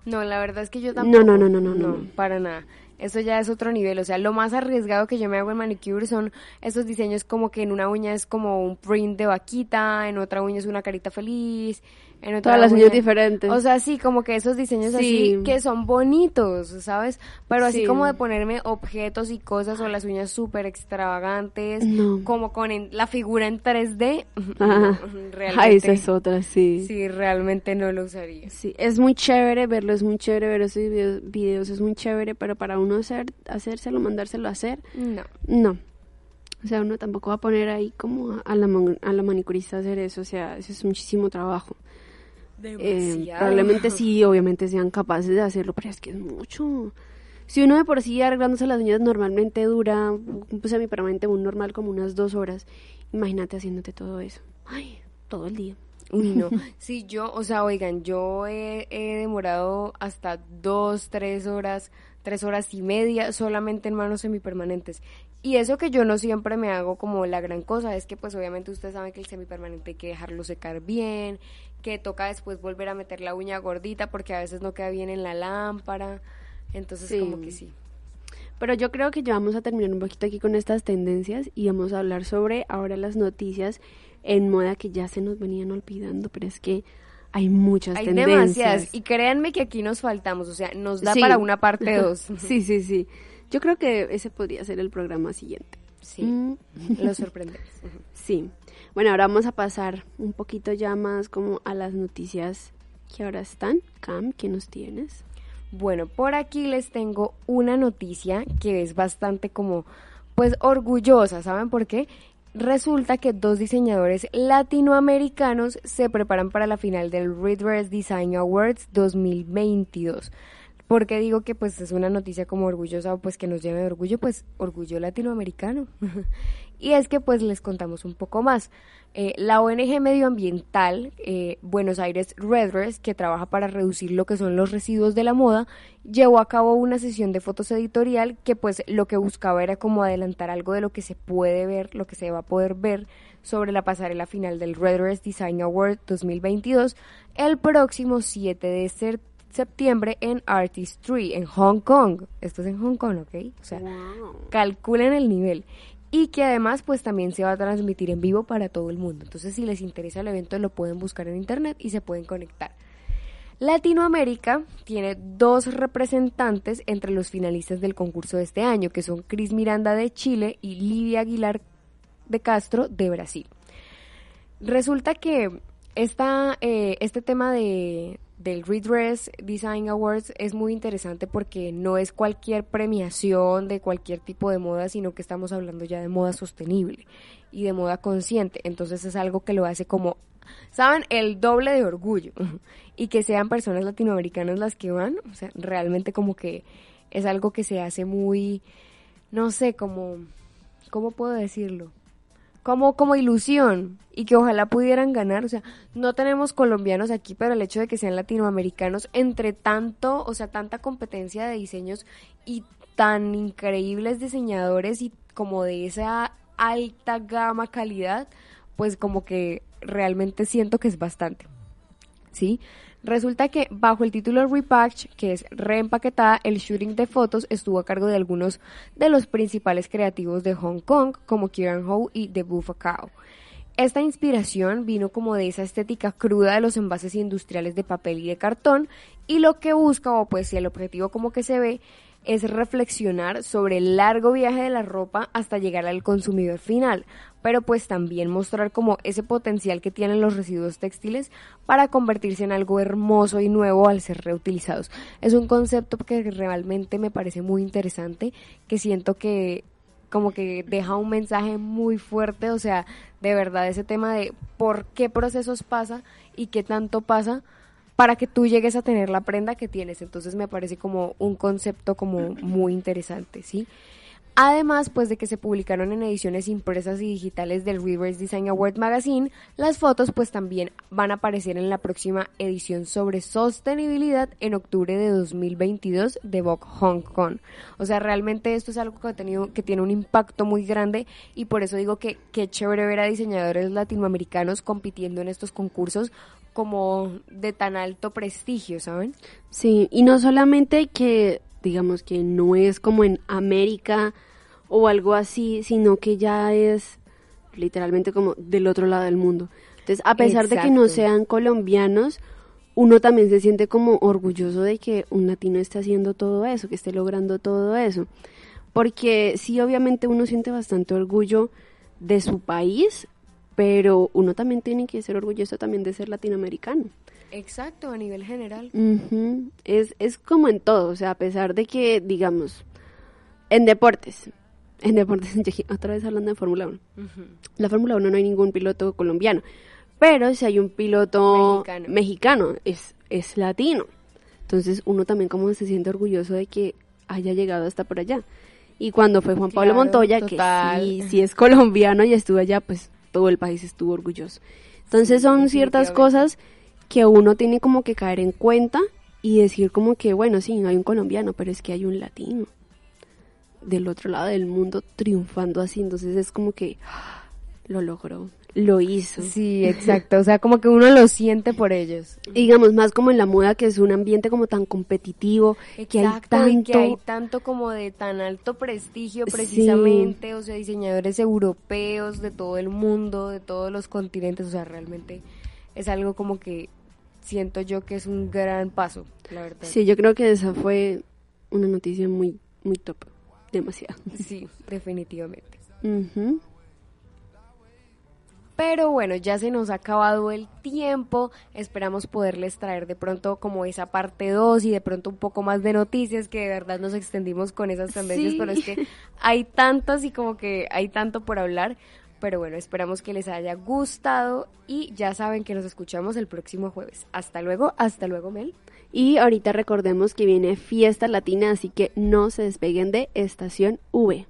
No, la verdad es que yo tampoco. No, para nada. Eso ya es otro nivel, o sea, lo más arriesgado que yo me hago en manicure son esos diseños como que en una uña es como un print de vaquita, en otra uña es una carita feliz, en otra todas las uñas diferentes. O sea, sí, como que esos diseños así que son bonitos, ¿sabes? Pero así como de ponerme objetos y cosas o las uñas súper extravagantes, como con la figura en 3D, realmente. Ay, esa es otra, sí. Sí, realmente no lo usaría. Sí, es muy chévere verlo, es muy chévere ver esos videos, es muy chévere, pero para uno hacérselo, mandárselo a hacer, no. O sea, uno tampoco va a poner ahí como a la manicurista a hacer eso, o sea, eso es muchísimo trabajo. Probablemente sí, obviamente sean capaces de hacerlo, pero es que es mucho. Si uno de por sí arreglándose las uñas normalmente dura, pues a mi permanente un normal como unas 2 horas, imagínate haciéndote todo eso, ay, todo el día. Uy, no, sí, yo, o sea, oigan, yo he demorado hasta 2, 3 horas, 3 horas y media solamente en manos semipermanentes. Y eso que yo no siempre me hago como la gran cosa, es que pues obviamente ustedes saben que el semipermanente hay que dejarlo secar bien, que toca después volver a meter la uña gordita porque a veces no queda bien en la lámpara, entonces como que sí. Pero yo creo que ya vamos a terminar un poquito aquí con estas tendencias y vamos a hablar sobre ahora las noticias en moda que ya se nos venían olvidando, pero es que hay muchas tendencias. Hay demasiadas, y créanme que aquí nos faltamos, o sea, nos da para una parte 2. Sí. Yo creo que ese podría ser el programa siguiente. Sí, lo sorprendemos. Sí. Bueno, ahora vamos a pasar un poquito ya más como a las noticias que ahora están. Cam, ¿qué nos tienes? Bueno, por aquí les tengo una noticia que es bastante como, pues, orgullosa, ¿saben por qué? Resulta que 2 diseñadores latinoamericanos se preparan para la final del Redress Design Awards 2022. ¿Por qué digo que pues es una noticia como orgullosa o pues que nos llena de orgullo? Pues orgullo latinoamericano. Y es que pues les contamos un poco más. La ONG medioambiental Buenos Aires Redress, que trabaja para reducir lo que son los residuos de la moda, llevó a cabo una sesión de fotos editorial que pues lo que buscaba era como adelantar algo de lo que se puede ver, lo que se va a poder ver sobre la pasarela final del Redress Design Award 2022 el próximo 7 de septiembre en Artistry, en Hong Kong. Esto es en Hong Kong, ¿ok? O sea, calculen el nivel. Y que además pues también se va a transmitir en vivo para todo el mundo. Entonces, si les interesa el evento, lo pueden buscar en internet y se pueden conectar. Latinoamérica tiene 2 representantes entre los finalistas del concurso de este año, que son Cris Miranda de Chile y Lidia Aguilar de Castro de Brasil. Resulta que este tema del Redress Design Awards es muy interesante porque no es cualquier premiación de cualquier tipo de moda, sino que estamos hablando ya de moda sostenible y de moda consciente. Entonces es algo que lo hace como, ¿saben? El doble de orgullo. Y que sean personas latinoamericanas las que van, o sea, realmente como que es algo que se hace muy, no sé, como, ¿cómo puedo decirlo? Como ilusión, y que ojalá pudieran ganar. O sea, no tenemos colombianos aquí, pero el hecho de que sean latinoamericanos, entre tanto, o sea, tanta competencia de diseños y tan increíbles diseñadores y como de esa alta gama calidad, pues como que realmente siento que es bastante, ¿sí? Resulta que bajo el título Repacked, que es reempaquetada, el shooting de fotos estuvo a cargo de algunos de los principales creativos de Hong Kong, como Kieran Ho y Boo Fakao. Esta inspiración vino como de esa estética cruda de los envases industriales de papel y de cartón, y lo que busca, o pues el objetivo como que se ve, es reflexionar sobre el largo viaje de la ropa hasta llegar al consumidor final, pero pues también mostrar como ese potencial que tienen los residuos textiles para convertirse en algo hermoso y nuevo al ser reutilizados. Es un concepto que realmente me parece muy interesante, que siento que como que deja un mensaje muy fuerte, o sea, de verdad ese tema de por qué procesos pasa y qué tanto pasa para que tú llegues a tener la prenda que tienes. Entonces me parece como un concepto como muy interesante, ¿sí? Además, pues de que se publicaron en ediciones impresas y digitales del Redress Design Award Magazine, las fotos pues también van a aparecer en la próxima edición sobre sostenibilidad en octubre de 2022 de Vogue Hong Kong. O sea, realmente esto es algo que tiene un impacto muy grande, y por eso digo que qué chévere ver a diseñadores latinoamericanos compitiendo en estos concursos como de tan alto prestigio, ¿saben? Sí, y no solamente que digamos que no es como en América o algo así, sino que ya es literalmente como del otro lado del mundo. Entonces, a pesar Exacto. de que no sean colombianos, uno también se siente como orgulloso de que un latino esté haciendo todo eso, que esté logrando todo eso. Porque sí, obviamente uno siente bastante orgullo de su país, pero uno también tiene que ser orgulloso también de ser latinoamericano. Exacto, a nivel general. Uh-huh. Es como en todo, o sea, a pesar de que, digamos, en deportes, otra vez hablando de Fórmula 1. Uh-huh. La Fórmula 1 no hay ningún piloto colombiano, pero si hay un piloto mexicano es latino. Entonces uno también como se siente orgulloso de que haya llegado hasta por allá. Y cuando fue Juan Pablo Montoya, total. Que sí es colombiano y estuvo allá, pues todo el país estuvo orgulloso. Entonces son ciertas cosas que uno tiene como que caer en cuenta y decir como que, bueno, sí, no hay un colombiano, pero es que hay un latino del otro lado del mundo triunfando así. Entonces es como que lo logró, lo hizo. Sí, exacto, o sea, como que uno lo siente por ellos. Digamos, más como en la moda, que es un ambiente como tan competitivo, exacto, que hay tanto como de tan alto prestigio precisamente, sí. O sea, diseñadores europeos de todo el mundo, de todos los continentes, o sea, realmente es algo como que siento yo que es un gran paso, la verdad. Sí, yo creo que esa fue una noticia muy, muy top, demasiado. Sí, definitivamente. Uh-huh. Pero bueno, ya se nos ha acabado el tiempo, esperamos poderles traer de pronto como esa parte 2 y de pronto un poco más de noticias, que de verdad nos extendimos con esas tendencias, sí. Pero es que hay tantas y como que hay tanto por hablar, pero bueno, esperamos que les haya gustado y ya saben que nos escuchamos el próximo jueves. Hasta luego Mel. Y ahorita recordemos que viene Fiesta Latina, así que no se despeguen de Estación V.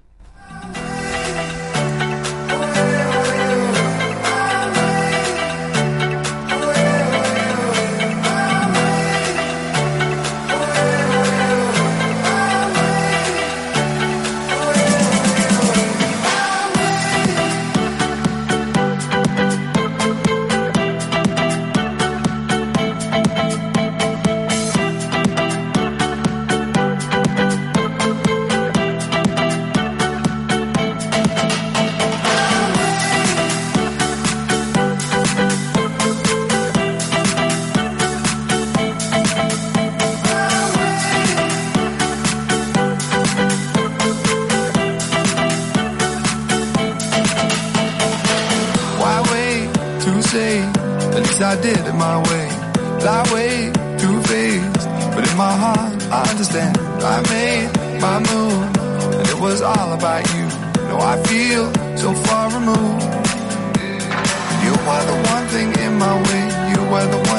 I did it my way, that way, two-faced, but in my heart I understand. I made my move, and it was all about you. No, I feel so far removed. You are the one thing in my way, you are the one.